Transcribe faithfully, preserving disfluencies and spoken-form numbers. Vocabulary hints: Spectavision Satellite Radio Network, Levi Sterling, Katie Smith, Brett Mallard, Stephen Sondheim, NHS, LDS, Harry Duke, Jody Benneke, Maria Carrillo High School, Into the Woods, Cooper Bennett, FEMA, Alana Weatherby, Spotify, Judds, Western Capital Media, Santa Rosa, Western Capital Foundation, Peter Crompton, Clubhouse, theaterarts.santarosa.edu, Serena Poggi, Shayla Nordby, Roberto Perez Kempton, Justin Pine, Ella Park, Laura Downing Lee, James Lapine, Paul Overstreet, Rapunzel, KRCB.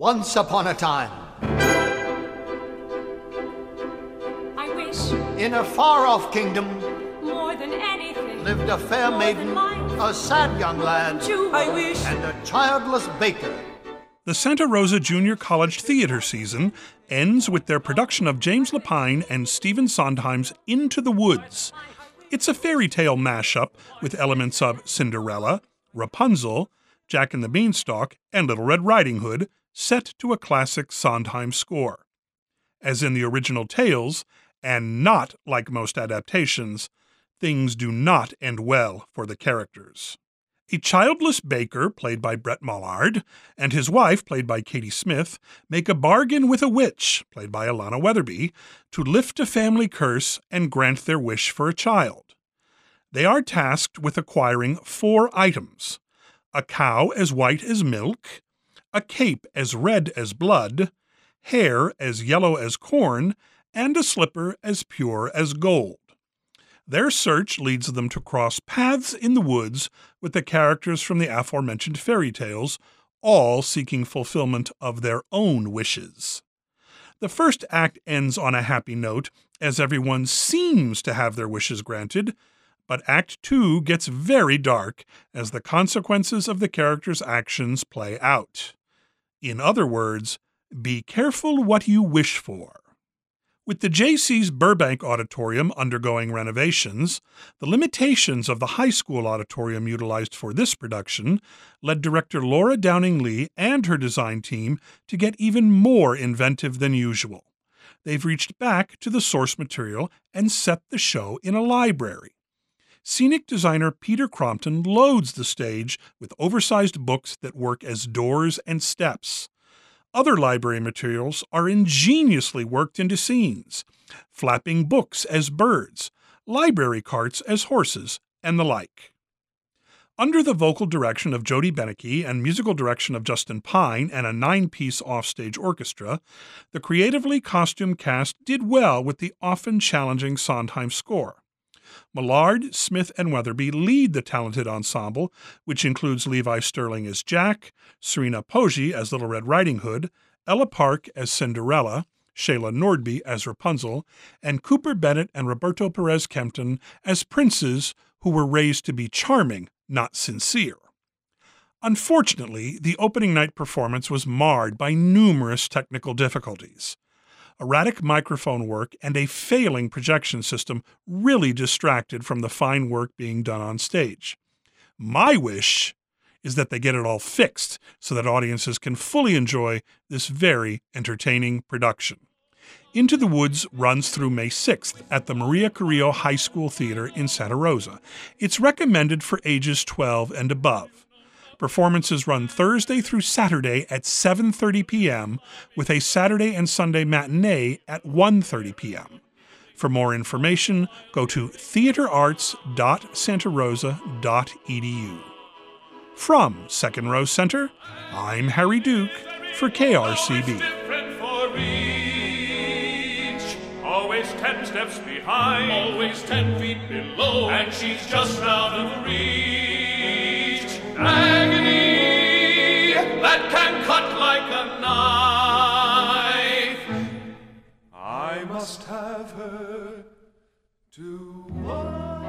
Once upon a time. I wish. In a far-off kingdom. More than anything. Lived a fair maiden. A sad young lad. You, I wish. And a childless baker. The Santa Rosa Junior College Theater season ends with their production of James Lapine and Stephen Sondheim's Into the Woods. It's a fairy tale mashup with elements of Cinderella, Rapunzel, Jack and the Beanstalk, and Little Red Riding Hood, set to a classic Sondheim score. As in the original tales, and not like most adaptations, things do not end well for the characters. A childless baker, played by Brett Mallard, and his wife, played by Katie Smith, make a bargain with a witch, played by Alana Weatherby, to lift a family curse and grant their wish for a child. They are tasked with acquiring four items: a cow as white as milk, a cape as red as blood, hair as yellow as corn, and a slipper as pure as gold. Their search leads them to cross paths in the woods with the characters from the aforementioned fairy tales, all seeking fulfillment of their own wishes. The first act ends on a happy note, as everyone seems to have their wishes granted, but Act Two gets very dark as the consequences of the characters' actions play out. In other words, be careful what you wish for. With the J C's Burbank Auditorium undergoing renovations, the limitations of the high school auditorium utilized for this production led director Laura Downing Lee and her design team to get even more inventive than usual. They've reached back to the source material and set the show in a library. Scenic designer Peter Crompton loads the stage with oversized books that work as doors and steps. Other library materials are ingeniously worked into scenes, flapping books as birds, library carts as horses, and the like. Under the vocal direction of Jody Benneke and musical direction of Justin Pine and a nine-piece offstage orchestra, the creatively costumed cast did well with the often challenging Sondheim score. Mallard, Smith, and Weatherby lead the talented ensemble, which includes Levi Sterling as Jack, Serena Poggi as Little Red Riding Hood, Ella Park as Cinderella, Shayla Nordby as Rapunzel, and Cooper Bennett and Roberto Perez Kempton as princes who were raised to be charming, not sincere. Unfortunately, the opening night performance was marred by numerous technical difficulties. Erratic microphone work and a failing projection system really distracted from the fine work being done on stage. My wish is that they get it all fixed so that audiences can fully enjoy this very entertaining production. Into the Woods runs through May sixth at the Maria Carrillo High School Theater in Santa Rosa. It's recommended for ages twelve and above. Performances run Thursday through Saturday at seven thirty p m with a Saturday and Sunday matinee at one thirty p m For more information, go to theater arts dot santa rosa dot e d u. From Second Row Center, I'm Harry Duke for K R C B. Always for each. Always ten steps behind. Always ten feet below. And she's just out of reach. And that can cut like a knife. I must have her to walk.